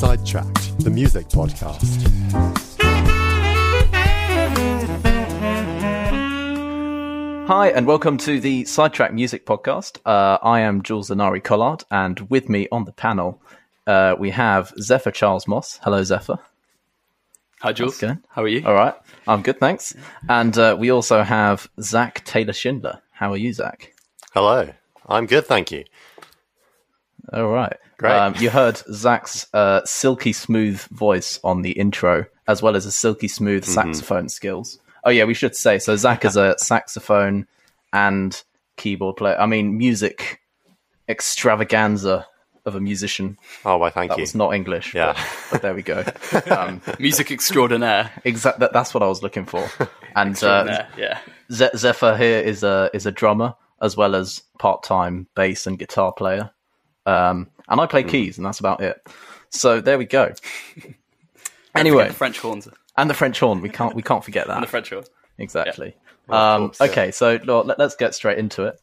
Sidetracked, the music podcast. Hi and welcome to the Sidetrack Music Podcast. I am Jules Zanari Collard, and with me on the panel we have Zephyr Charles Moss. Hello, Zephyr. Hi, Jules. How are you? All right. I'm good, thanks. And we also have Zach Taylor Schindler. How are you, Zach? Hello. I'm good, thank you. All right. Great. You heard Zach's silky smooth voice on the intro, as well as a silky smooth saxophone skills. Oh, yeah, we should say. So Zach is a saxophone and keyboard player. I mean, music extravaganza of a musician. Oh, well, thank you. That was not English. Yeah. But there we go. Music extraordinaire. Exactly. That's what I was looking for. And yeah. Zephyr here is a drummer, as well as part-time bass and guitar player. And I play keys, and that's about it. So there we go. Anyway. The French horns. And the French horn, we can't forget that. And the French horn, exactly. Yeah. Okay, so let's get straight into it.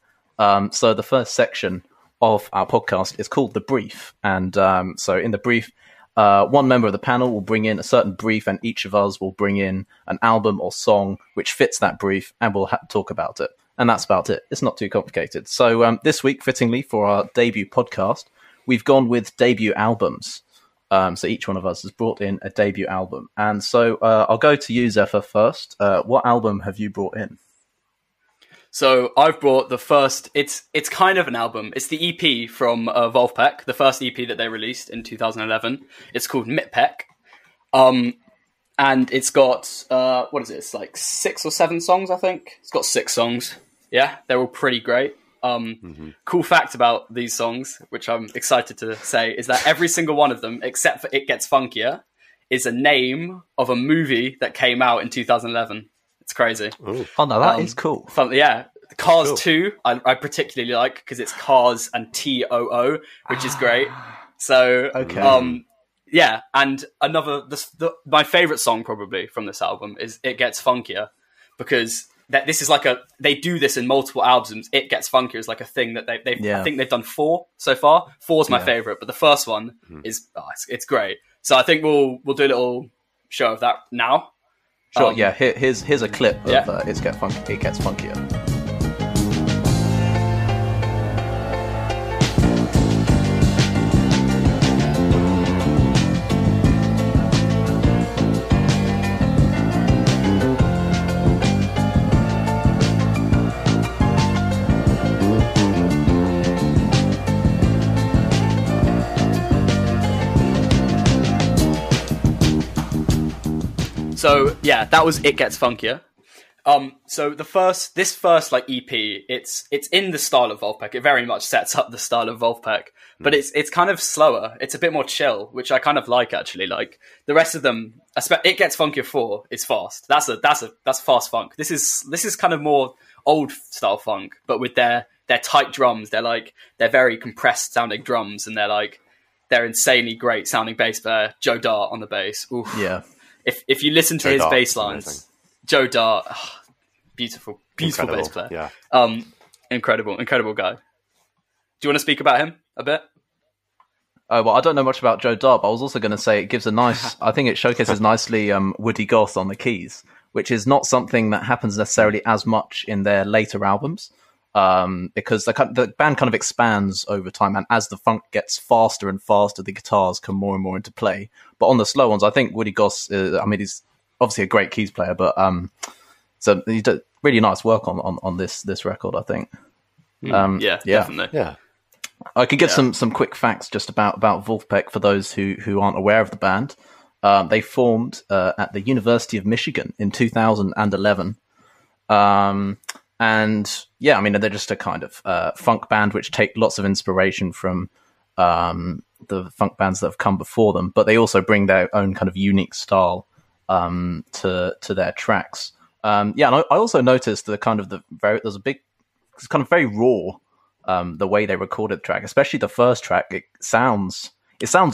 So the first section of our podcast is called The Brief, and so in The Brief, one member of the panel will bring in a certain brief, and each of us will bring in an album or song which fits that brief, and we'll talk about it. And that's about it. It's not too complicated. So this week, fittingly for our debut podcast, we've gone with debut albums. So each one of us has brought in a debut album. And so I'll go to you, Zephyr, first. What album have you brought in? So I've brought the first, it's kind of an album. It's the EP from Vulfpeck, the first EP that they released in 2011. It's called Mit Peck. And it's got, what is it? It's like 6 or 7 songs, I think. It's got 6 songs. Yeah, they're all pretty great. Cool fact about these songs, which I'm excited to say, is that every single one of them, except for It Gets Funkier, is a name of a movie that came out in 2011. It's crazy. Ooh. Oh, no, that is cool. Fun, yeah. Cars 2, I particularly like, because it's Cars and TOO, which is great. So, okay. Yeah, and another, my favourite song probably from this album is It Gets Funkier, because... that this is like they do this in multiple albums. It Gets Funkier is like a thing that they've I think they've done 4 so far. 4's my favorite, but the first one is, it's great. So I think we'll do a little show of that now. Sure, yeah. Here's a clip of It Gets Funkier. So yeah, that was It Gets Funkier. So this first like EP, it's in the style of Vulfpeck. It very much sets up the style of Vulfpeck, but it's kind of slower. It's a bit more chill, which I kind of like actually. Like the rest of them, It Gets Funkier 4 is fast. That's fast funk. This is kind of more old style funk, but with their tight drums. They're very compressed sounding drums, and they're insanely great sounding bass player Joe Dart on the bass. Oof. Yeah. If you listen to his bass lines, Joe Dart, beautiful bass player. Yeah. Incredible guy. Do you want to speak about him a bit? Oh, well, I don't know much about Joe Dart, but I was also going to say it gives a nice, I think it showcases nicely Woody Goss on the keys, which is not something that happens necessarily as much in their later albums, because the band kind of expands over time, and as the funk gets faster and faster, the guitars come more and more into play. But on the slow ones, I think Woody Goss, he's obviously a great keys player, but so he did really nice work on this record, I think. Yeah, definitely. Yeah. I could give some quick facts just about Vulfpeck for those who aren't aware of the band. They formed at the University of Michigan in 2011. And yeah, I mean, they're just a kind of funk band which take lots of inspiration from the funk bands that have come before them, but they also bring their own kind of unique style to their tracks. Yeah, and I also noticed it's kind of very raw the way they recorded the track, especially the first track. It sounds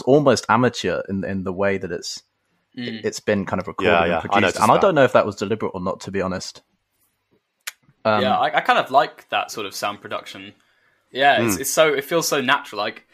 almost amateur in the way that it's been kind of recorded and produced. I don't know if that was deliberate or not, to be honest. I kind of like that sort of sound production. Yeah, it feels so natural. Like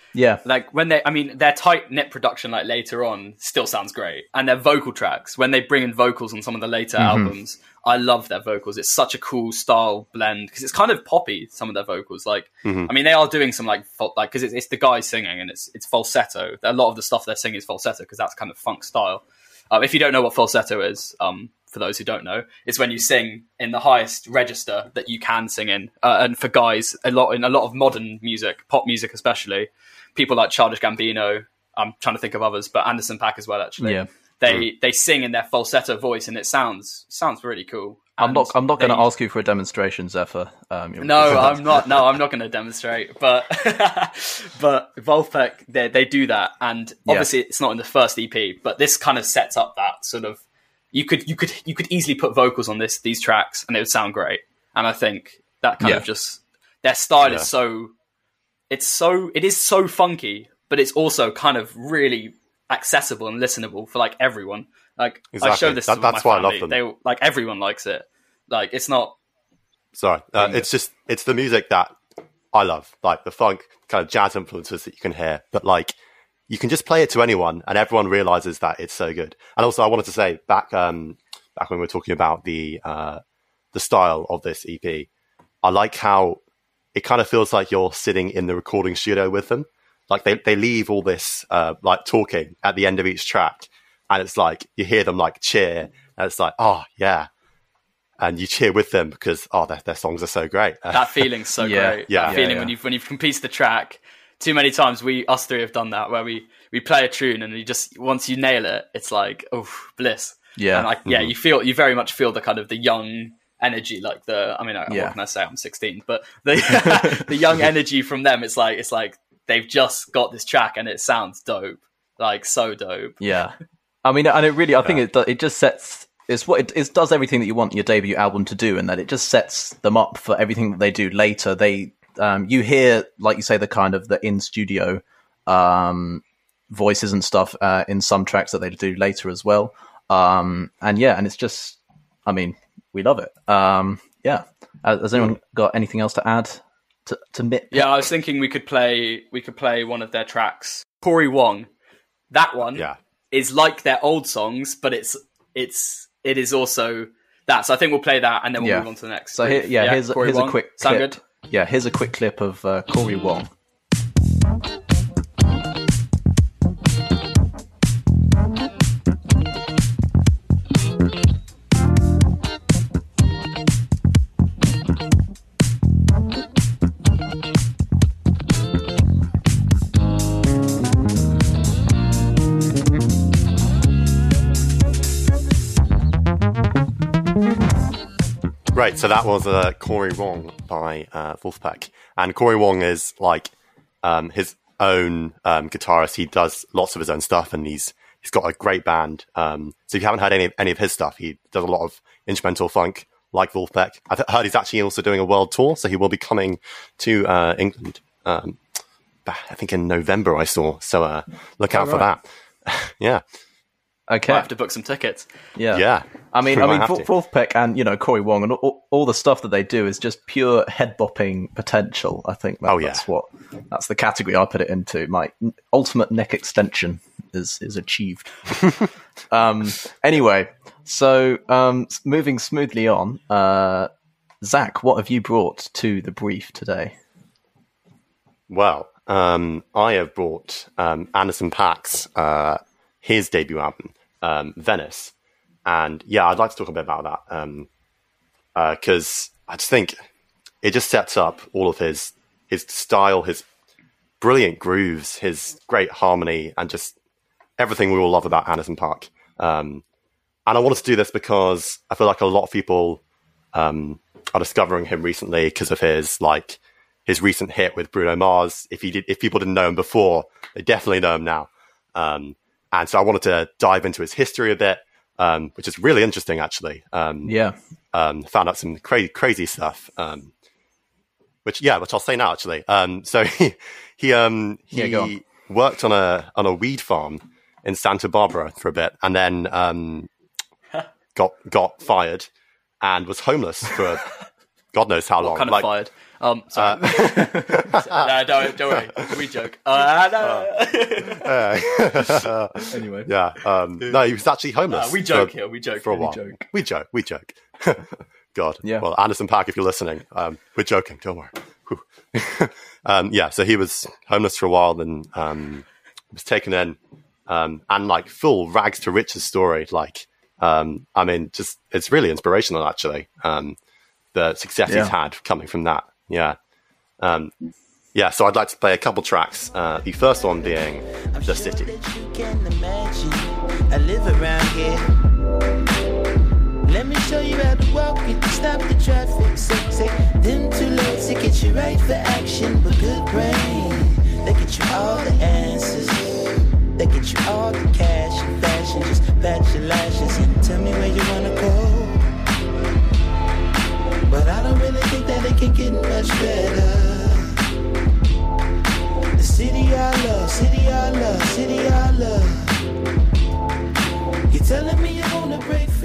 when they, I mean, their tight knit production, like later on, still sounds great. And their vocal tracks, when they bring in vocals on some of the later albums, I love their vocals. It's such a cool style blend because it's kind of poppy. Some of their vocals, like, I mean, they are doing some like because it's the guy singing and it's falsetto. A lot of the stuff they're singing is falsetto because that's kind of funk style. If you don't know what falsetto is, for those who don't know, it's when you sing in the highest register that you can sing in. And for guys, a lot of modern music, pop music especially, people like Childish Gambino, I'm trying to think of others, but Anderson .Paak as well, actually. Yeah. They sing in their falsetto voice, and it sounds really cool. And I'm not going to ask you for a demonstration, Zephyr. I'm not going to demonstrate. But but Vulfpeck, they do that, and obviously it's not in the first EP, but this kind of sets up that sort of. You could easily put vocals on these tracks, and it would sound great. And I think that kind of just their style is so funky, but it's also kind of really accessible and listenable for like everyone. Like exactly. I show this to my family. I love them. They like everyone likes it. Like it's not. Sorry, it's the music that I love. Like the funk kind of jazz influences that you can hear, but like. You can just play it to anyone and everyone realizes that it's so good. And also I wanted to say back when we were talking about the style of this EP, I like how it kind of feels like you're sitting in the recording studio with them. Like they leave all this like talking at the end of each track and it's like you hear them like cheer and it's like, oh yeah. And you cheer with them because their songs are so great. That feeling's so great. Yeah. That feeling when you've completed the track. Too many times us three have done that where we play a tune and you just once you nail it, it's like, oh, bliss. Yeah. And you very much feel the kind of the young energy, like what can I say? I'm 16, but the young energy from them, it's like they've just got this track and it sounds dope. Like so dope. Yeah. I mean, and it really, I think it just sets, it's what it does everything that you want your debut album to do, and that it just sets them up for everything that they do later. You hear, like you say, the kind of the in-studio voices and stuff in some tracks that they do later as well. And it's just, I mean, we love it. Has anyone got anything else to add to Mit? Yeah, I was thinking we could play one of their tracks, Cory Wong. That one is like their old songs, but it is also that. So I think we'll play that and then we'll move on to the next. So here's a quick sound clip. Good? Yeah, here's a quick clip of Cory Wong. Right, so that was Cory Wong by Vulfpeck. And Cory Wong is like his own guitarist. He does lots of his own stuff and he's got a great band. So if you haven't heard any of his stuff, he does a lot of instrumental funk like Vulfpeck. I've heard he's actually also doing a world tour, so he will be coming to England, I think in November I saw. So look out for that. Yeah. Okay. I have to book some tickets. Yeah. I mean, Vulfpeck and Cory Wong and all the stuff that they do is just pure head bopping potential. I think that's the category I put it into. My ultimate neck extension is achieved. Anyway, so moving smoothly on, Zach, what have you brought to the brief today? Well, I have brought Anderson .Paak's his debut album. Venice, and I'd like to talk a bit about that because I just think it just sets up all of his style, his brilliant grooves, his great harmony, and just everything we all love about Anderson .Paak. And I wanted to do this because I feel like a lot of people are discovering him recently because of his recent hit with Bruno Mars. If people didn't know him before, they definitely know him now. And so I wanted to dive into his history a bit, which is really interesting, actually. Found out some crazy stuff, which I'll say now, actually. So he worked on a weed farm in Santa Barbara for a bit, and then got fired and was homeless for God knows how long. What kind of fired? Sorry. No, don't worry. We joke. Anyway. Yeah. No, he was actually homeless. We joke here. We joke for a while. We joke. God. Yeah. Well, Anderson .Paak, if you're listening, we're joking. Don't worry. Yeah. So he was homeless for a while, then was taken in, and like full rags to riches story. Like, I mean, just it's really inspirational, actually. The success he's had coming from that. Yeah. Yeah, so I'd like to play a couple tracks. The first one being The City. I live around here. Let me show you how to walk it, stop the traffic, then too late to get you right for action, but good brain. They get you all the answers. They get you all the cash and fashion. Just pat your lashes and tell me where you wanna go. But I don't really think that it can get much better. The city I love, city I love, city I love. You're telling me you're gonna break free.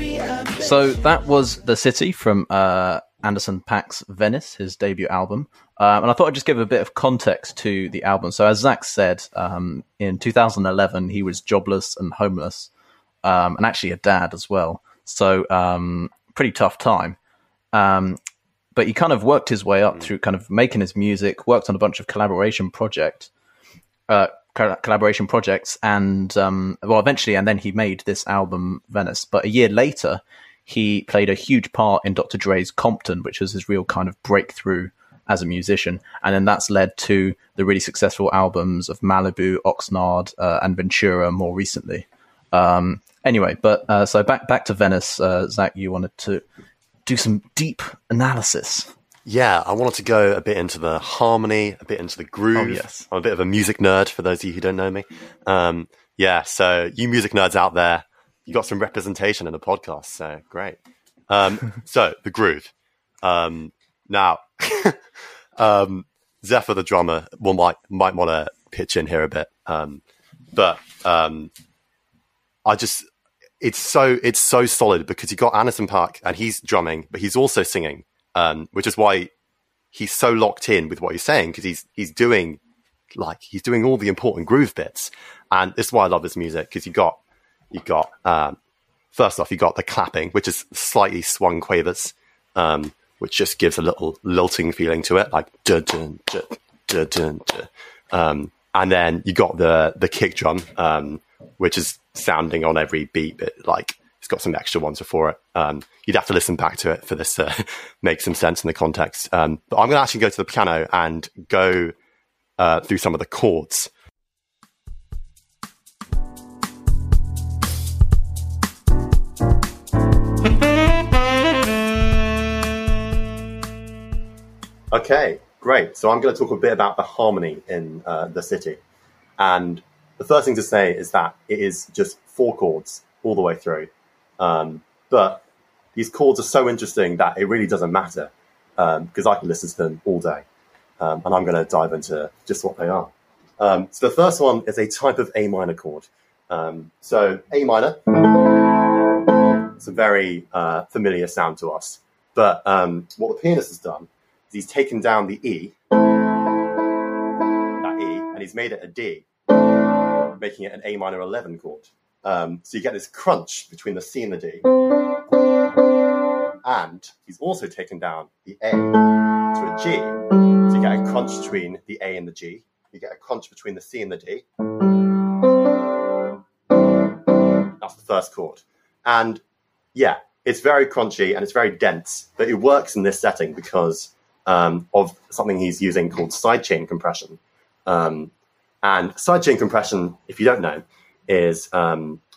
So that was The City from Anderson .Paak's Venice, his debut album. And I thought I'd just give a bit of context to the album. So as Zach said, in 2011, he was jobless and homeless, and actually a dad as well. So pretty tough time. But he kind of worked his way up through kind of making his music, worked on a bunch of collaboration projects, and well, eventually, and then he made this album Venice. But a year later, he played a huge part in Dr. Dre's Compton, which was his real kind of breakthrough as a musician. And then that's led to the really successful albums of Malibu, Oxnard, and Ventura more recently. Anyway, but so back to Venice. Zach, you wanted to do some deep analysis. Yeah, I wanted to go a bit into the harmony, a bit into the groove. Oh, yes. I'm a bit of a music nerd, for those of you who don't know me. Yeah, so you music nerds out there, you got some representation in the podcast, so great. So, the groove. Now, Zephyr, the drummer, might want to pitch in here a bit. I just... It's so solid because you got Anderson .Paak and he's drumming, but he's also singing, which is why he's so locked in with what he's saying, because he's doing all the important groove bits, and this is why I love this music, because you got first off you got the clapping, which is slightly swung quavers, which just gives a little lilting feeling to it, like dun dun dun dun dun dun. And then you got the kick drum, which is sounding on every beat, but like it's got some extra ones before it. You'd have to listen back to it for this to make some sense in the context. But I'm going to actually go to the piano and go through some of the chords. Okay, great. So I'm going to talk a bit about the harmony in The City. And the first thing to say is that it is just 4 chords all the way through. But these chords are so interesting that it really doesn't matter, because I can listen to them all day. And I'm going to dive into just what they are. So the first one is a type of A minor chord. So A minor, it's a very familiar sound to us. But what the pianist has done is he's taken down the E, that E, and he's made it a D, making it an A minor 11 chord. So you get this crunch between the C and the D. And he's also taken down the A to a G. So you get a crunch between the A and the G. You get a crunch between the C and the D. That's the first chord. And yeah, it's very crunchy and it's very dense, but it works in this setting because of something he's using called sidechain compression. And sidechain compression, if you don't know, is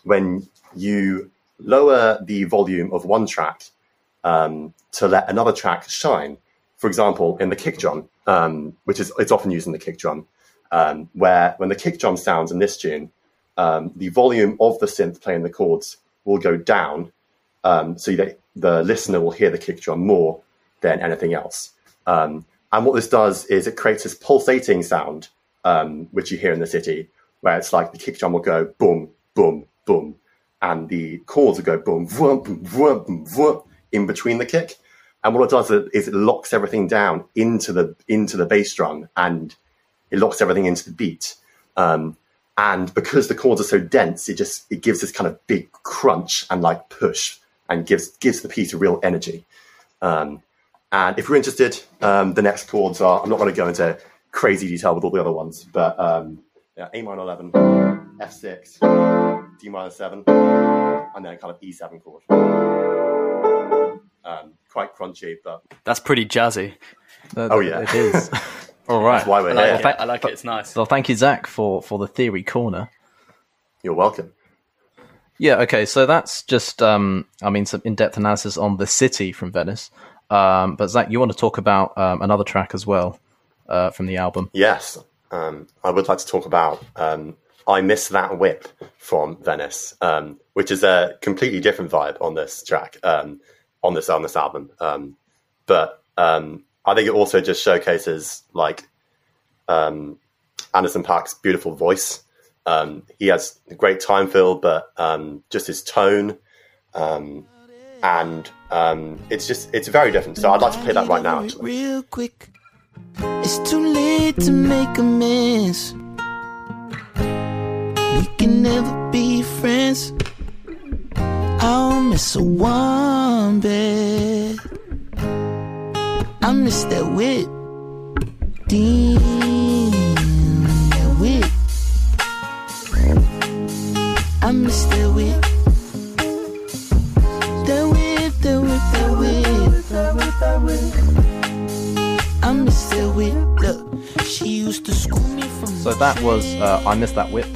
when you lower the volume of one track to let another track shine. For example, in the kick drum, which is it's often used in the kick drum, where when the kick drum sounds in this tune, the volume of the synth playing the chords will go down, so that the listener will hear the kick drum more than anything else. And what this does is it creates this pulsating sound, which you hear in The City, where it's like the kick drum will go boom, boom, boom, and the chords will go boom, vroom, vroom, vroom, vroom, in between the kick. And what it does is it locks everything down into the bass drum, and it locks everything into the beat. And because the chords are so dense, it gives this kind of big crunch and like push, and gives the piece a real energy. And if you're interested, the next chords are, I'm not going to go into crazy detail with all the other ones, but yeah, A minor 11, F6, D minor 7, and then a kind of E7 chord. Quite crunchy, but... That's pretty jazzy. Oh, yeah. It is. All right. That's why we're here. I like it. It's nice. Well, thank you, Zach, for the theory corner. You're welcome. Yeah, okay. So that's just, some in-depth analysis on The City from Venice. But Zach, you want to talk about another track as well from the album? Yes. I would like to talk about I Miss That Whip from Venice, which is a completely different vibe on this track, on this album. But I think it also just showcases Anderson .Paak's beautiful voice. He has a great time feel, but just his tone and it's very different. So I'd like to play that right now, actually. Real quick, it's too late to make amends. We can never be friends. I'll miss a warm bed. I miss that whip. Damn, that whip. I miss that whip. That whip, that whip, that whip, that whip, that whip. I miss that whip. Look, she used to school me from. So that was I Miss That Whip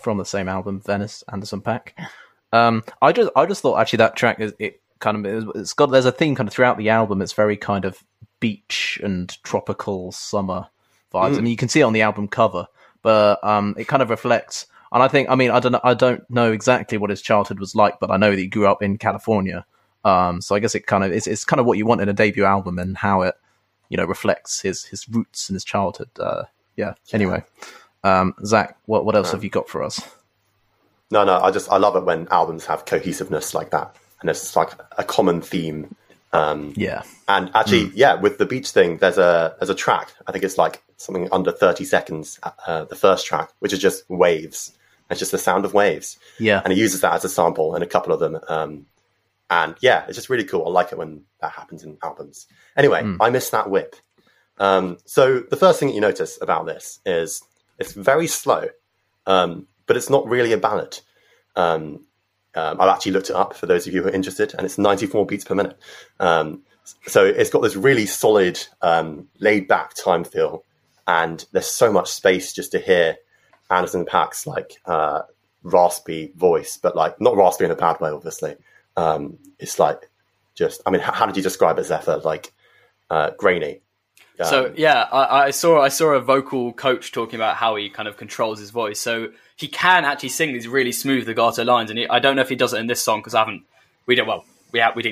from the same album, Venice, Anderson .Paak. I just thought actually that track there's a theme kind of throughout the album. It's very kind of beach and tropical summer vibes. I mean, you can see it on the album cover, but it kind of reflects. And I think, I don't know exactly what his childhood was like, but I know that he grew up in California. So I guess it kind of it's kind of what you want in a debut album, and how it, reflects his roots and his childhood. Anyway, Zach, what else have you got for us? No, I love it when albums have cohesiveness like that, and it's like a common theme. And actually, with the beach thing, there's a track. I think it's like something under 30 seconds. The first track, which is just waves. It's just the sound of waves. Yeah, and he uses that as a sample in a couple of them. And it's just really cool. I like it when that happens in albums. Anyway, I Miss That Whip. So the first thing that you notice about this is it's very slow. But it's not really a ballad. I've actually looked it up for those of you who are interested, and it's 94 beats per minute. So it's got this really solid, laid-back time feel, and there's so much space just to hear Anderson .Paak's raspy voice, but not raspy in a bad way, obviously. It's how did you describe it, Zephyr? Grainy. I saw a vocal coach talking about how he kind of controls his voice. So he can actually sing these really smooth legato lines. And I don't know if he does it in this song, because we didn't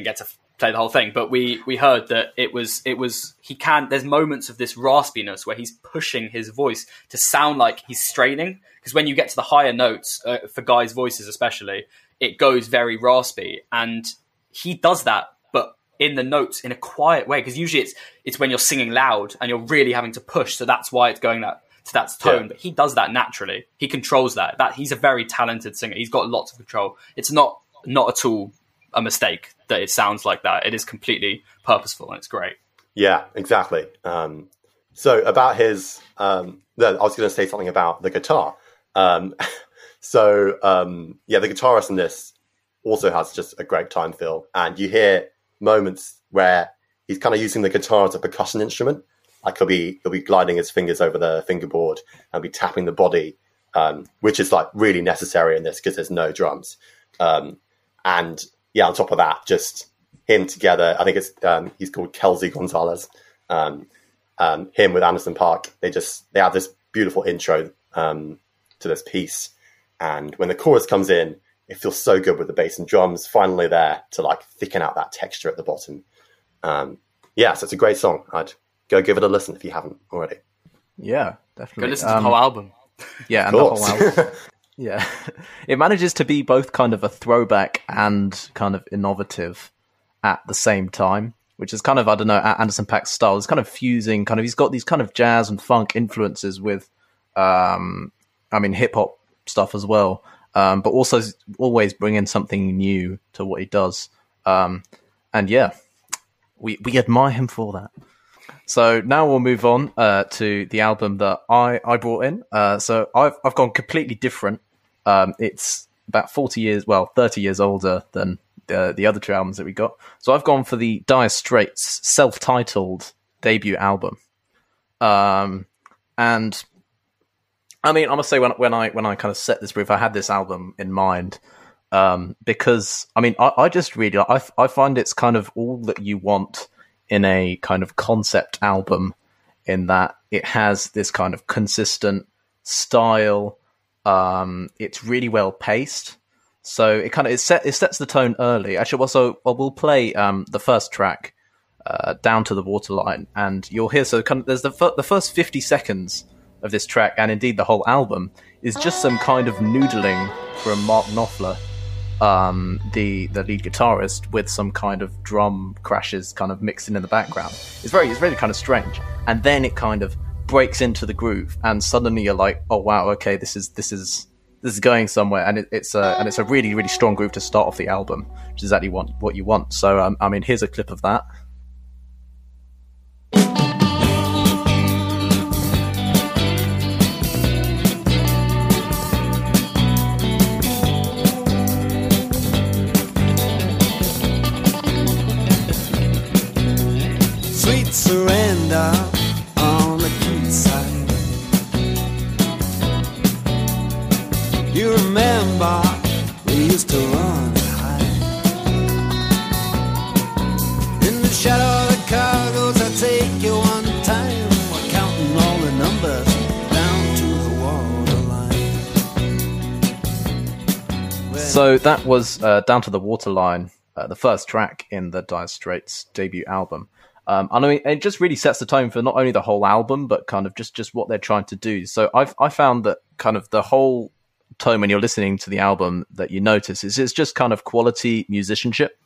get to play the whole thing, but we heard that there's moments of this raspiness where he's pushing his voice to sound like he's straining. Because when you get to the higher notes, for guys' voices especially, it goes very raspy. And he does that in the notes in a quiet way, because usually it's when you're singing loud and you're really having to push, so that's why it's going to that tone. Yeah. But he does that naturally. He controls that. He's a very talented singer. He's got lots of control. It's not at all a mistake that it sounds like that. It is completely purposeful, and it's great. Yeah, exactly. So about his I was going to say something about the guitar. The guitarist in this also has just a great time feel, and you hear moments where he's kind of using the guitar as a percussion instrument. He'll be gliding his fingers over the fingerboard and be tapping the body, which is really necessary in this because there's no drums. On top of that, just him together. I think it's he's called Kelsey Gonzalez. Him with Anderson .Paak, they have this beautiful intro to this piece, and when the chorus comes in, it feels so good with the bass and drums finally there to thicken out that texture at the bottom. So it's a great song. I'd go give it a listen if you haven't already. Yeah, definitely. Go listen to the whole album. Yeah, and the whole album. Yeah. It manages to be both kind of a throwback and kind of innovative at the same time. which is kind of, I don't know, Anderson .Paak's style. It's kind of fusing, kind of, he's got these kind of jazz and funk influences with, I mean, hip hop stuff as well. But also always bring in something new to what he does. And yeah, we admire him for that. So now we'll move on to the album that I brought in. So I've gone completely different. It's about 30 years older than the other two albums that we got. So I've gone for the Dire Straits self-titled debut album. And I mean, I must say when I kind of set this brief, I had this album in mind because I mean, I just really, I find it's kind of all that you want in a kind of concept album, in that it has this kind of consistent style. It's really well paced. So it kind of, it sets the tone early. Actually, also, I will play the first track, Down to the Waterline, and you'll hear, so kind of, there's the first 50 seconds of this track, and indeed the whole album, is just some kind of noodling from Mark Knopfler, the lead guitarist, with some kind of drum crashes kind of mixed in the background. It's really kind of strange. And then it kind of breaks into the groove, and suddenly you're like, oh wow, okay, this is going somewhere, and it's a really, really strong groove to start off the album, which is exactly what you want. So I mean, here's a clip of that. Sweet surrender on the cute side. You remember we used to run and hide in the shadow of the cargoes. I take you one time, we're counting all the numbers down to the waterline. So that was Down to the Waterline, the first track in the Dire Straits debut album. And I mean, it just really sets the tone for not only the whole album, but kind of just what they're trying to do. So I found that kind of the whole tone when you're listening to the album that you notice is it's just kind of quality musicianship.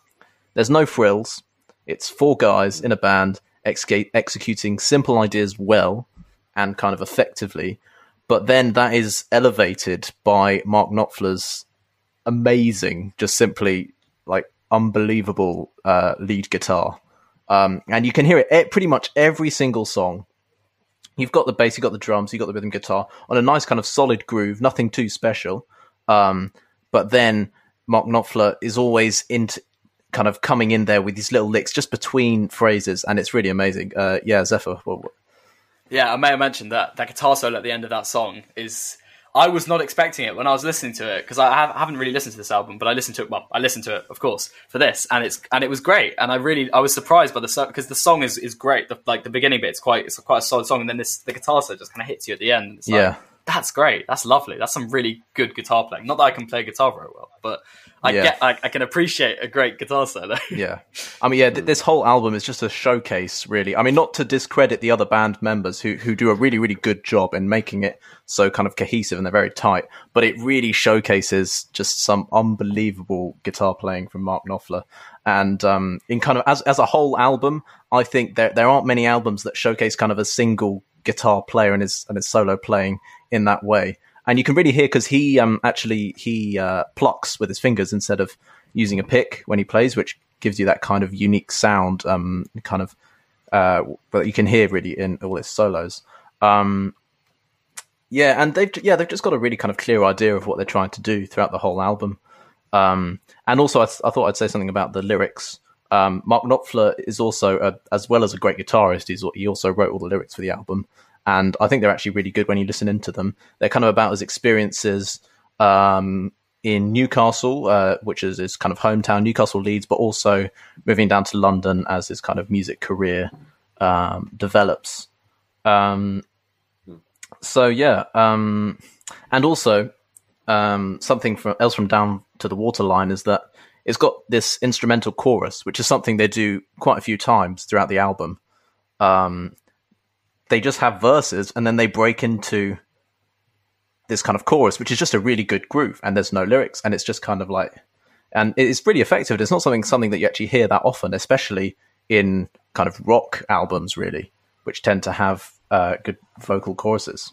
There's no frills. It's four guys in a band executing simple ideas well and kind of effectively. But then that is elevated by Mark Knopfler's amazing, just simply like unbelievable lead guitar. And you can hear it pretty much every single song. You've got the bass, you've got the drums, you've got the rhythm guitar on a nice kind of solid groove, nothing too special. But then Mark Knopfler is always into kind of coming in there with these little licks just between phrases, and it's really amazing. Yeah, Zephyr. What? Yeah, I may have mentioned that guitar solo at the end of that song is... I was not expecting it when I was listening to it, because I haven't really listened to this album, but I listened to it, of course, for this, and it was great, and I was surprised by the, because the song is great, the beginning bit, it's quite a solid song, and then the guitar solo just kind of hits you at the end. It's like, yeah, that's great, that's lovely, that's some really good guitar playing. Not that I can play guitar very well, but I can appreciate a great guitar solo. Yeah, I mean, yeah, this whole album is just a showcase, really. I mean, not to discredit the other band members who do a really, really good job in making it so kind of cohesive, and they're very tight, but it really showcases just some unbelievable guitar playing from Mark Knopfler. And in kind of as a whole album, I think there aren't many albums that showcase kind of a single guitar player and his solo playing in that way. And you can really hear, because he plucks with his fingers instead of using a pick when he plays, which gives you that kind of unique sound, that you can hear really in all his solos. And they've just got a really kind of clear idea of what they're trying to do throughout the whole album. And also, I thought I'd say something about the lyrics. Mark Knopfler is also, as well as a great guitarist, he also wrote all the lyrics for the album. And I think they're actually really good when you listen into them. They're kind of about his experiences in Newcastle, which is his kind of hometown, Newcastle, Leeds, but also moving down to London as his kind of music career develops. And also something else from Down to the Waterline is that it's got this instrumental chorus, which is something they do quite a few times throughout the album. They just have verses, and then they break into this kind of chorus, which is just a really good groove, and there's no lyrics, and it's just kind of like, and it's really effective. It's not something that you actually hear that often, especially in kind of rock albums, really, which tend to have good vocal choruses.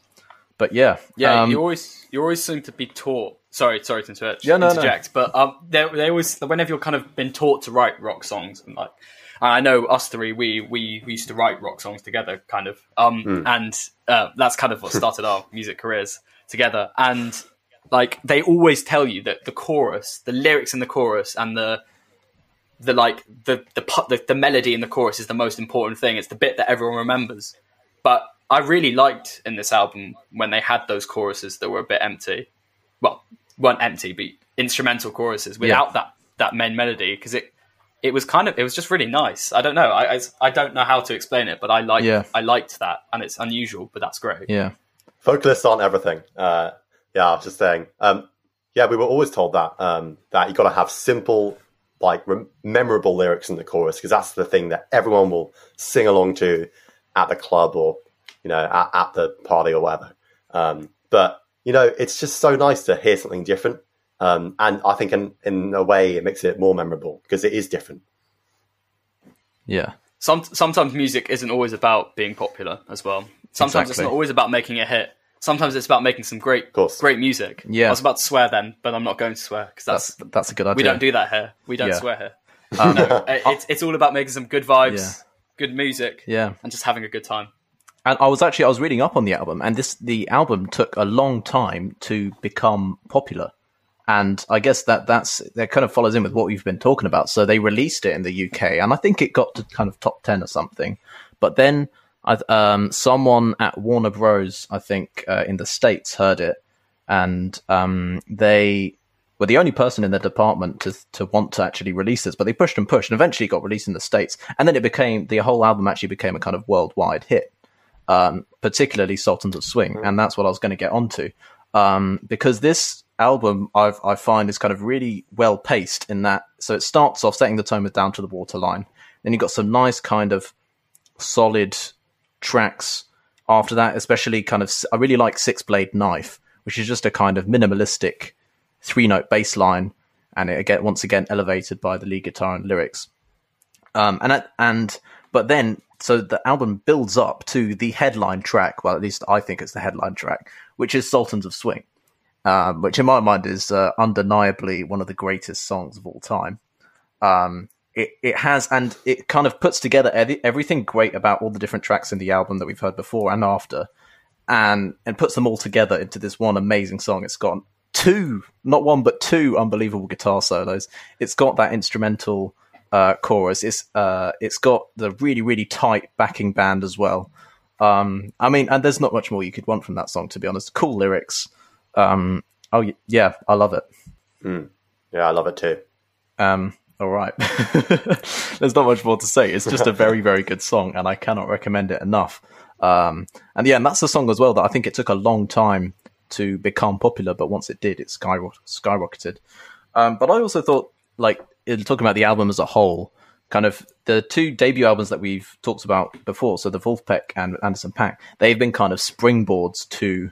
But yeah, you always seem to be taught. Sorry to interject. Yeah, no. But they always, whenever you're kind of been taught to write rock songs, and like, I know us three, we used to write rock songs together, kind of, and that's kind of what started our music careers together. And like, they always tell you that the chorus, the lyrics in the chorus, and the melody in the chorus is the most important thing. It's the bit that everyone remembers. But I really liked in this album when they had those choruses that were a bit empty. Well, weren't empty, but instrumental choruses without that main melody, because it was just really nice. I don't know. I don't know how to explain it, but I liked that, and it's unusual, but that's great. Yeah, vocalists aren't everything. Yeah, I was just saying. We were always told that that you got to have simple, like memorable lyrics in the chorus, because that's the thing that everyone will sing along to at the club or at the party or whatever. But it's just so nice to hear something different. And I think in a way it makes it more memorable because it is different. Yeah. Sometimes music isn't always about being popular as well. Sometimes it's not always about making a hit. Sometimes it's about making some great music. Yeah. I was about to swear then, but I'm not going to swear because that's a good idea. We don't do that here. We don't swear here. No, it's all about making some good vibes, good music, and just having a good time. And I was reading up on the album, and the album took a long time to become popular. And I guess that kind of follows in with what we've been talking about. So they released it in the UK, and I think it got to kind of top 10 or something. But then someone at Warner Bros., I think, in the States heard it, and they were the only person in their department to want to actually release this. But they pushed, and eventually it got released in the States. And then the whole album actually became a kind of worldwide hit, particularly Sultans of Swing. And that's what I was going to get onto, because this album I find is kind of really well paced in that. So it starts off setting the tone with Down to the Waterline. Then you've got some nice kind of solid tracks after that, especially kind of, I really like Six Blade Knife, which is just a kind of minimalistic 3-note bass line. And it once again elevated by the lead guitar and lyrics. So the album builds up to the headline track. Well, at least I think it's the headline track, which is Sultans of Swing. Which in my mind is undeniably one of the greatest songs of all time. It kind of puts together everything great about all the different tracks in the album that we've heard before and after, and puts them all together into this one amazing song. It's got not one but two unbelievable guitar solos. It's got that instrumental chorus. It's got the really, really tight backing band as well. And there's not much more you could want from that song, to be honest. Cool lyrics. I love it. Yeah, I love it too. All right. There's not much more to say. It's just a very, very good song, and I cannot recommend it enough. And that's the song as well that I think it took a long time to become popular, but once it did, it skyrocketed. But I also thought, like, talking about the album as a whole, kind of the two debut albums that we've talked about before, so the Vulfpeck and Anderson .Paak, they've been kind of springboards to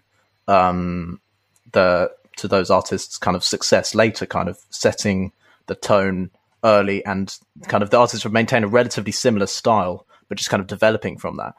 those artists' kind of success later, kind of setting the tone early, and kind of the artists would maintain a relatively similar style, but just kind of developing from that.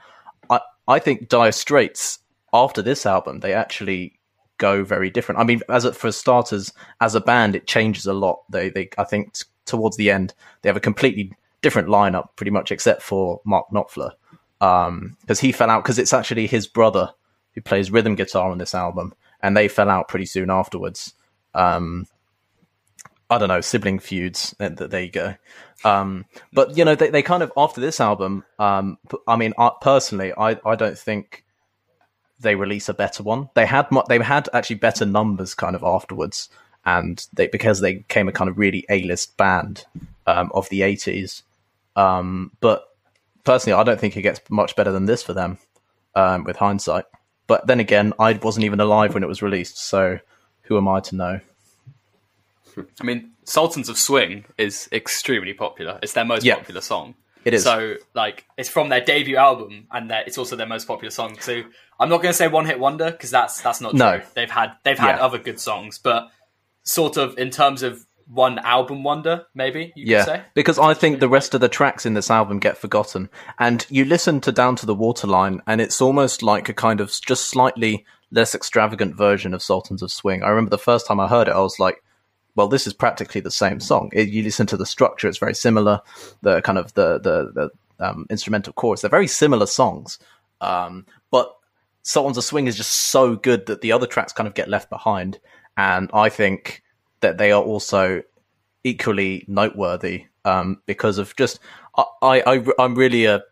I think Dire Straits, after this album, they actually go very different. I mean, for starters, as a band, it changes a lot. They I think towards the end, they have a completely different lineup, pretty much, except for Mark Knopfler, because he fell out, because it's actually his brother who plays rhythm guitar on this album, and they fell out pretty soon afterwards. I don't know, sibling feuds. There you go. But they kind of, after this album, personally, I don't think they release a better one. They had actually better numbers kind of afterwards, and because they became a kind of really A-list band of the 80s. But personally, I don't think it gets much better than this for them, with hindsight. But then again, I wasn't even alive when it was released, so who am I to know? I mean, Sultans of Swing is extremely popular. It's their most popular song. It is. So, like, it's from their debut album, and it's also their most popular song. So I'm not going to say one-hit wonder, because that's not true. They've had other good songs, but sort of in terms of one album wonder, maybe you could say. Because I think the rest of the tracks in this album get forgotten, and you listen to Down to the Waterline and it's almost like a kind of just slightly less extravagant version of Sultans of Swing. I remember the first time I heard it, I was like, well, this is practically the same song. You listen to the structure, it's very similar. The kind of the instrumental chorus, they're very similar songs, but Sultans of Swing is just so good that the other tracks kind of get left behind. And I think that they are also equally noteworthy because of just, I'm really a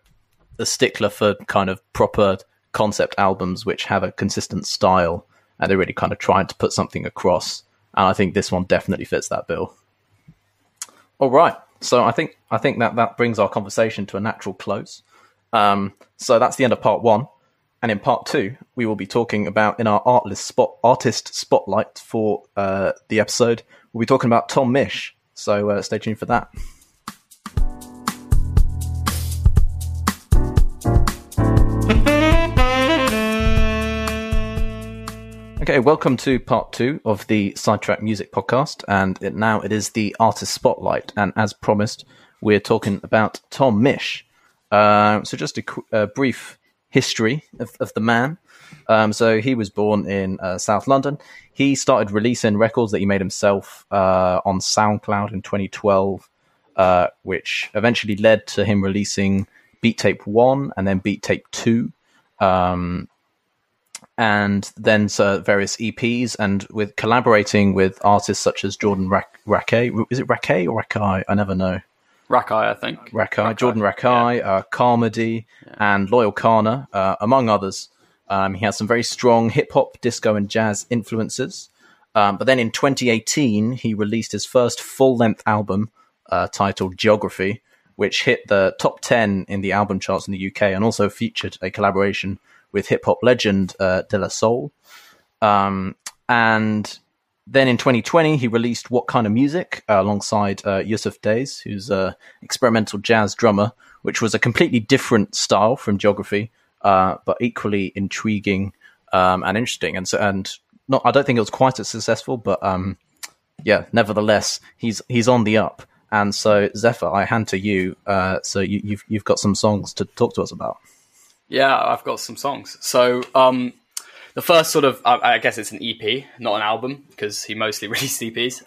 stickler for kind of proper concept albums which have a consistent style and they're really kind of trying to put something across. And I think this one definitely fits that bill. All right. So I think that brings our conversation to a natural close. So that's the end of part one. And in part two, we will be talking about, in our artist spotlight for the episode, we'll be talking about Tom Misch. So stay tuned for that. Okay, welcome to part two of the Sidetrack Music Podcast. And now it is the artist spotlight. And as promised, we're talking about Tom Misch. So just a brief history of the man. So he was born in South London. He started releasing records that he made himself on SoundCloud in 2012, which eventually led to him releasing Beat Tape 1 and then Beat Tape 2, and then various EPs, and with collaborating with artists such as Jordan Rakei. Is it Rakei or Rakei? I never know. Rakei, I think. Rakei. Jordan Rakei, Carmody, and Loyal Karner, among others. He has some very strong hip-hop, disco, and jazz influences. But then in 2018, he released his first full-length album titled Geography, which hit the top 10 in the album charts in the UK and also featured a collaboration with hip-hop legend De La Soul. And then in 2020, he released What Kind of Music alongside Yussef Dayes, who's an experimental jazz drummer, which was a completely different style from Geography, but equally intriguing and interesting. I don't think it was quite as successful, but nevertheless, he's on the up. And so, Zephyr, I hand to you. So you've got some songs to talk to us about. Yeah, I've got some songs. So the first sort of, I guess it's an EP, not an album, because he mostly released EPs.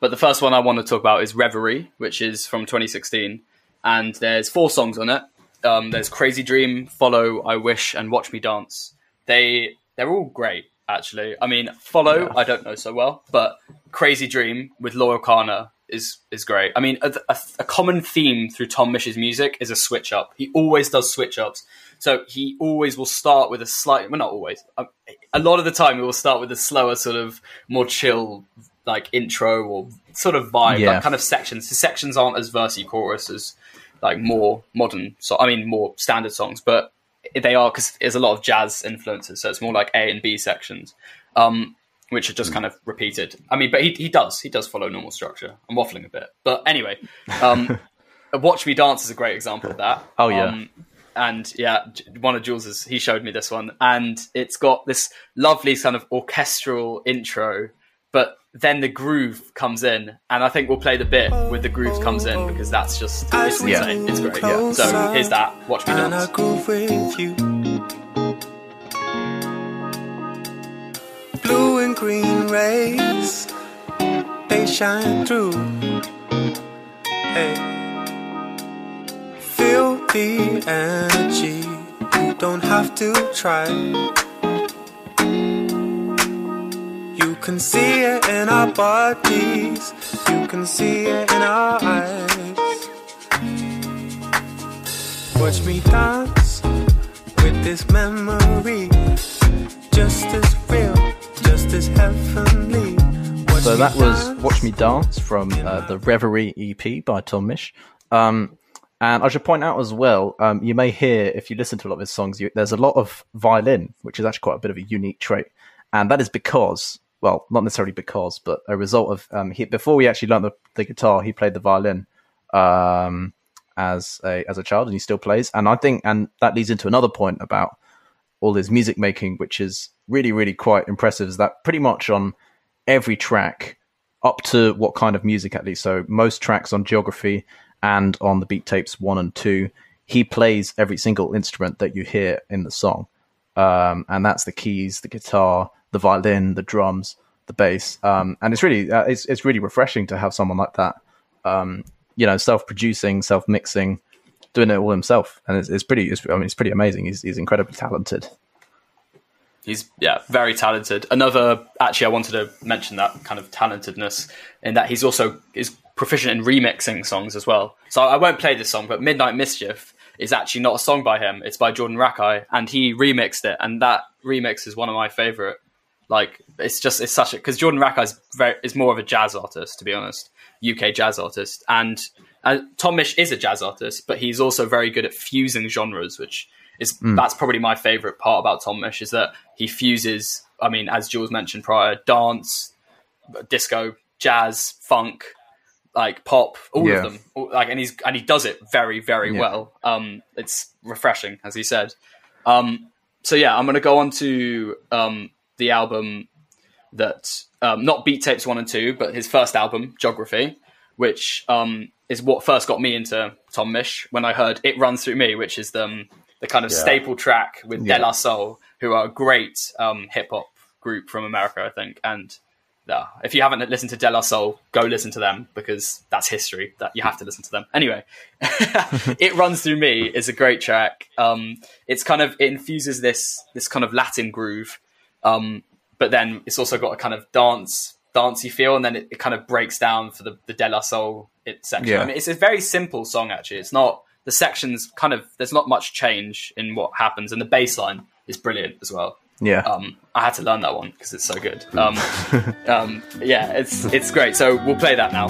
But the first one I want to talk about is Reverie, which is from 2016. And there's 4 songs on it. There's Crazy Dream, Follow, I Wish, and Watch Me Dance. They're all great, actually. I mean, Follow, I don't know so well, but Crazy Dream with Loyal Karner is great. I mean, a common theme through Tom Misch's music is a switch up. He always does switch ups. So he always will start with a lot of the time he will start with a slower sort of more chill like intro or sort of vibe, like kind of sections. His sections aren't as versey chorus as like more modern, more standard songs, but they are because there's a lot of jazz influences. So it's more like A and B sections, which are just kind of repeated. I mean, but he does follow normal structure. I'm waffling a bit, but anyway, Watch Me Dance is a great example of that. Oh yeah. And yeah, one of Jules's, he showed me this one, and it's got this lovely kind of orchestral intro, but then the groove comes in, and I think we'll play the bit where the groove comes in because that's just, it's insane. It's great. Yeah. So here's that, Watch Me Dance. Blue and green rays, they shine through. Hey. Feel the energy, you don't have to try. You can see it in our bodies, you can see it in our eyes. Watch me dance with this memory, just as real, just as heavenly. Watch so that was Watch Me Dance from the Reverie EP by Tom Misch. And I should point out as well, you may hear, if you listen to a lot of his songs, there's a lot of violin, which is actually quite a bit of a unique trait. And that is because, well, not necessarily because, but a result of, before we actually learned the guitar, he played the violin as a child, and he still plays. And I think, and that leads into another point about all his music making, which is really, really quite impressive, is that pretty much on every track, up to What Kind of Music, at least. So most tracks on Geography and on the Beat Tapes 1 and 2, he plays every single instrument that you hear in the song. And that's the keys, the guitar, the violin, the drums, the bass. And it's really, it's really refreshing to have someone like that, you know, self-producing, self-mixing, doing it all himself. And it's pretty amazing. He's incredibly talented. He's, yeah, very talented. Another, actually, I wanted to mention that kind of talentedness in that he's also is proficient in remixing songs as well. So I won't play this song, but Midnight Mischief is actually not a song by him. It's by Jordan Rakei, and he remixed it. And that remix is one of my favorite. Like, it's just, it's such a, because Jordan Rakei is more of a jazz artist, to be honest, UK jazz artist. And Tom Misch is a jazz artist, but he's also very good at fusing genres, which is, that's probably my favorite part about Tom Misch, is that he fuses, I mean, as Jules mentioned prior, dance, disco, jazz, funk, like pop, all of them. Like, and he does it very, very well. It's refreshing, as he said. So yeah, I'm going to go on to the album that, not Beat Tapes 1 and 2, but his first album, Geography, which is what first got me into Tom Misch, when I heard It Runs Through Me, which is the kind of staple track with De La Soul, who are a great hip hop group from America, I think. And if you haven't listened to De La Soul, go listen to them, because that's history, that you have to listen to them. Anyway, It Runs Through Me is a great track. It's kind of, it infuses this kind of Latin groove, but then it's also got a kind of dancey feel, and then it kind of breaks down for the De La Soul section. Yeah. I mean, it's a very simple song, actually. It's not, the sections kind of, there's not much change in what happens, and the bass line is brilliant as well. Yeah. I had to learn that one because it's so good. Yeah, it's great. So we'll play that now.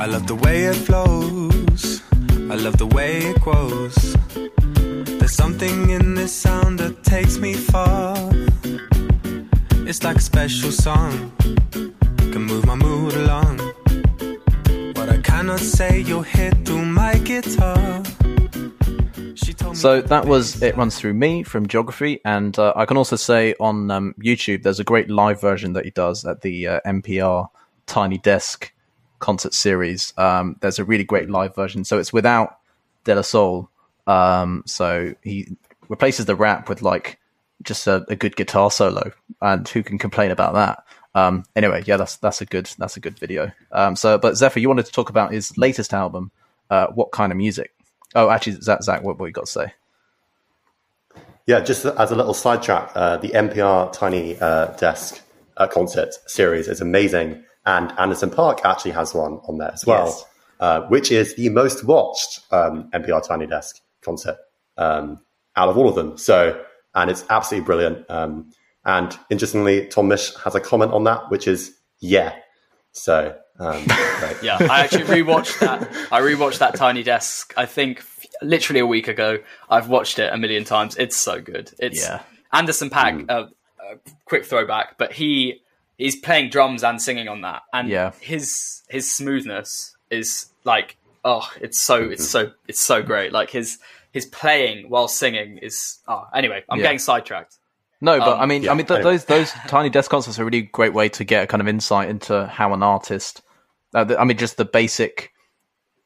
I love the way it flows. I love the way it grows. There's something in this sound that takes me far. It's like a special song. Can move my mood along. But I cannot say you'll hear through my guitar. So that was It Runs Through Me from Geography, and I can also say on YouTube there's a great live version that he does at the NPR Tiny Desk concert series. There's a really great live version, so it's without De La Soul, so he replaces the rap with like just a good guitar solo, and who can complain about that? Anyway, yeah, that's a good video. But Zephyr, you wanted to talk about his latest album, What Kind of Music? Oh, actually, Zach, what you got to say? Yeah, just as a little sidetrack, the NPR Tiny Desk concert series is amazing, and Anderson .Paak actually has one on there as well, yes. Which is the most watched NPR Tiny Desk concert out of all of them. So, and it's absolutely brilliant. And interestingly, Tom Misch has a comment on that, which is, yeah. So, right. Yeah, I actually rewatched that. I rewatched that Tiny Desk, I think, literally a week ago. I've watched it a million times. It's so good. It's Anderson .Paak, quick throwback, but he's playing drums and singing on that. And his smoothness is like, oh, it's so great. Like his playing while singing is, anyway, I'm getting sidetracked. No, but those Tiny Desk concerts are a really great way to get a kind of insight into how an artist, just the basic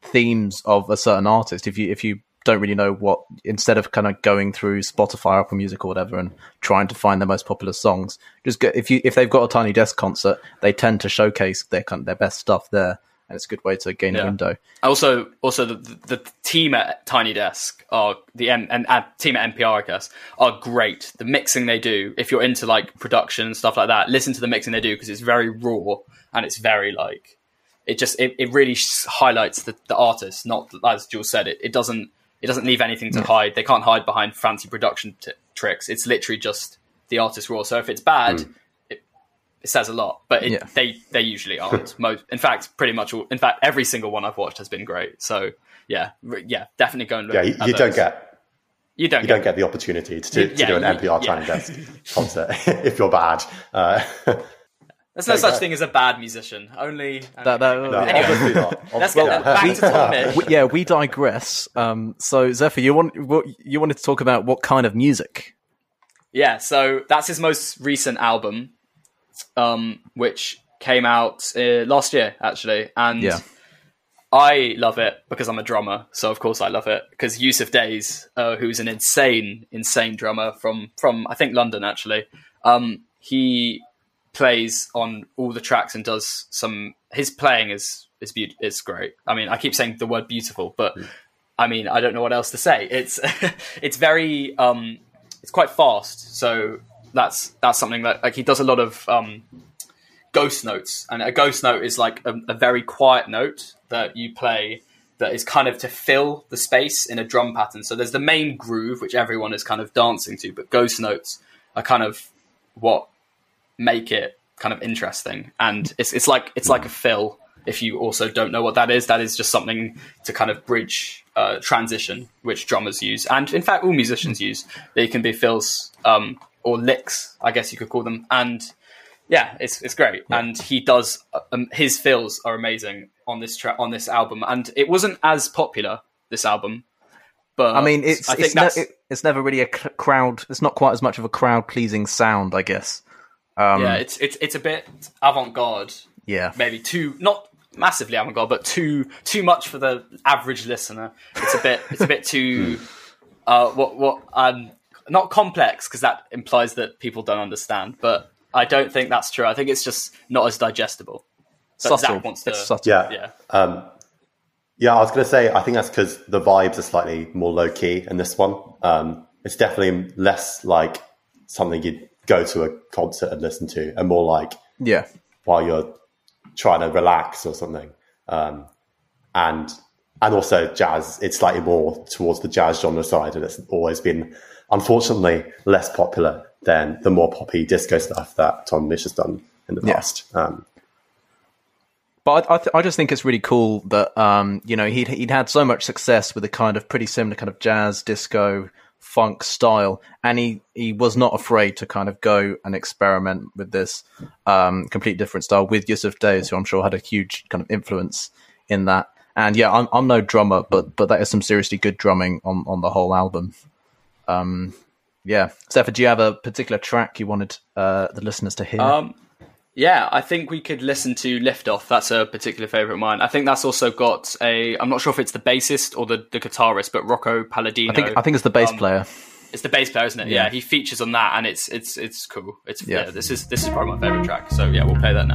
themes of a certain artist. If you don't really know what, instead of kind of going through Spotify, Apple Music, or whatever, and trying to find their most popular songs, just get, if they've got a Tiny Desk concert, they tend to showcase their best stuff there, and it's a good way to gain a window. Also the team at Tiny Desk team at NPR, I guess, are great. The mixing they do, if you're into like production and stuff like that, listen to the mixing they do, because it's very raw, and it's very like, it just, it really highlights the artist, not, as Jules said, it doesn't leave anything to hide. They can't hide behind fancy production tricks. It's literally just the artist raw. So if it's bad, it says a lot, but they usually aren't. In fact, pretty much all. In fact, every single one I've watched has been great. So yeah, definitely go and look. Yeah, you don't get the opportunity to do an NPR Tiny Desk concert if you're bad. There's no such thing as a bad musician. Anyway, let's get back to Tom Misch. Yeah, we digress. So Zephyr, you wanted to talk about What Kind of Music? Yeah, so that's his most recent album, which came out last year, actually. And I love it because I'm a drummer, so of course I love it. Because Yussef Dayes, who's an insane drummer from I think London, actually, he plays on all the tracks and does some. His playing is great. I mean, I keep saying the word beautiful, but I mean, I don't know what else to say. It's it's very it's quite fast, so that's something that like he does a lot of ghost notes, and a ghost note is like a very quiet note that you play that is kind of to fill the space in a drum pattern. So there's the main groove, which everyone is kind of dancing to, but ghost notes are kind of what make it kind of interesting. And it's like a fill. If you also don't know what that is just something to kind of bridge transition, which drummers use. And in fact, all musicians use. They can be fills or licks, I guess you could call them. And yeah, it's great. Yeah. And he does, his fills are amazing on this track, on this album. And it wasn't as popular, this album, but I mean, it's never really a crowd. It's not quite as much of a crowd pleasing sound, I guess. Yeah, it's a bit avant-garde. Yeah. Maybe not massively avant-garde, but too much for the average listener. It's a bit too, not complex, because that implies that people don't understand, but I don't think that's true. I think it's just not as digestible. So Zach wants to... It's subtle. Yeah. Yeah, I was going to say, I think that's because the vibes are slightly more low-key in this one. It's definitely less like something you'd go to a concert and listen to, and more like while you're trying to relax or something. And also jazz, it's slightly more towards the jazz genre side, and it's always been, unfortunately, less popular than the more poppy disco stuff that Tom Misch has done in the past. But I just think it's really cool that he'd had so much success with a kind of pretty similar kind of jazz, disco, funk style, and he was not afraid to kind of go and experiment with this completely different style with Yussef Dayes, who I'm sure had a huge kind of influence in that. And yeah, I'm no drummer, but that is some seriously good drumming on the whole album. Yeah. Zephyr, do you have a particular track you wanted the listeners to hear? Yeah, I think we could listen to Lift Off. That's a particular favourite of mine. I think that's also got I'm not sure if it's the bassist or the guitarist, but Rocco Palladino. I think it's the bass player. It's the bass player, isn't it? Yeah. Yeah, he features on that, and it's cool. It's this is probably my favourite track. So yeah, we'll play that now.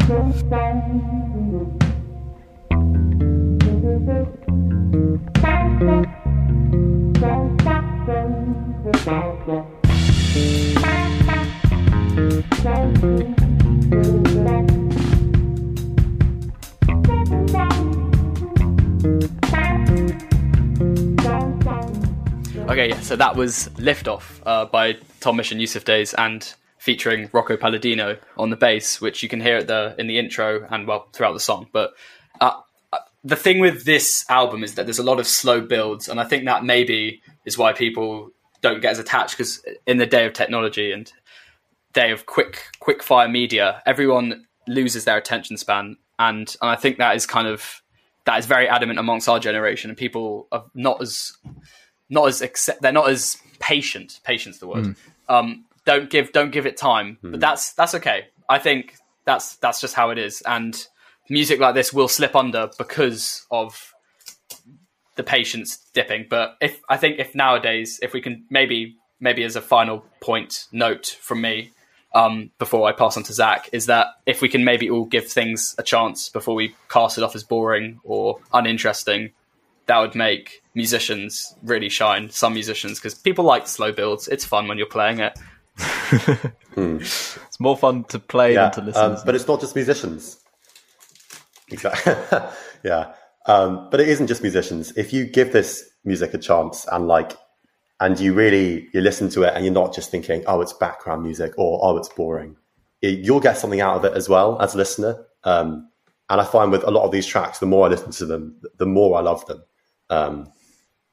Okay, yeah, so that was Lift Off by Tom Misch and Yussef Dayes, and featuring Rocco Palladino on the bass, which you can hear at in the intro and, well, throughout the song. But the thing with this album is that there's a lot of slow builds, and I think that maybe is why people don't get as attached, because in the day of technology and day of quick fire media, everyone loses their attention span, and I think that is very adamant amongst our generation, and people are not as patient. Patient's the word. Don't give it time. But that's okay. I think that's just how it is, and music like this will slip under because of the patience dipping. But I think nowadays, if we can maybe as a final point note from me, before I pass on to Zach, is that if we can maybe all give things a chance before we cast it off as boring or uninteresting, that would make musicians really shine. Some musicians, because people like slow builds. It's fun when you're playing it. It's more fun to play than to listen. But it's not just musicians. Exactly. Yeah. But it isn't just musicians. If you give this music a chance and you listen to it, and you're not just thinking, oh, it's background music, or oh, it's boring. You'll get something out of it as well as a listener. And I find with a lot of these tracks, the more I listen to them, the more I love them.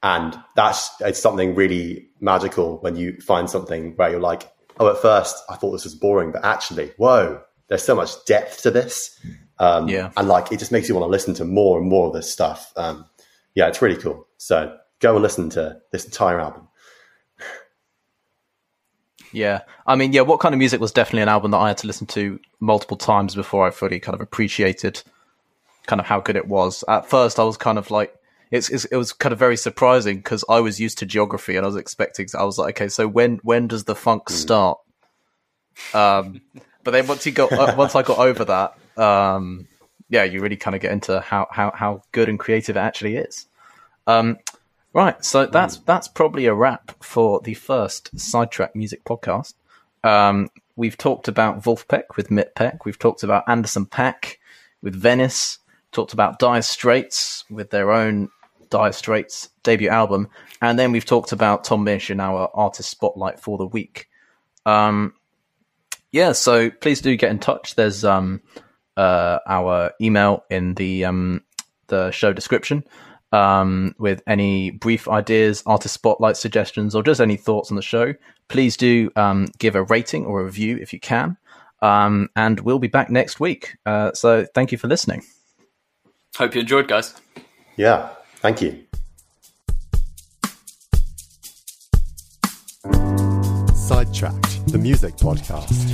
And it's something really magical when you find something where you're like, oh, at first I thought this was boring, but actually, whoa, There's so much depth to this. And like, it just makes you want to listen to more and more of this stuff. Yeah, it's really cool. So go and listen to this entire album. Yeah. I mean, yeah, What Kind of Music was definitely an album that I had to listen to multiple times before I fully kind of appreciated kind of how good it was. At first, I was kind of like, it was kind of very surprising because I was used to Geography and I was expecting, I was like, okay, so when does the funk start? But then once I got over that, yeah, you really kind of get into how good and creative it actually is. Right, so that's probably a wrap for the first Sidetrack Music podcast. We've talked about Vulfpeck with Mit Peck. We've talked about Anderson .Paak with Venice. Talked about Dire Straits with their own Dire Straits debut album. And then we've talked about Tom Misch in our Artist Spotlight for the week. Yeah, so please do get in touch. There's our email in the show description. With any brief ideas, artist spotlight suggestions, or just any thoughts on the show, please do give a rating or a review if you can. And we'll be back next week. So thank you for listening. Hope you enjoyed, guys. Yeah, thank you. Sidetracked, the music podcast.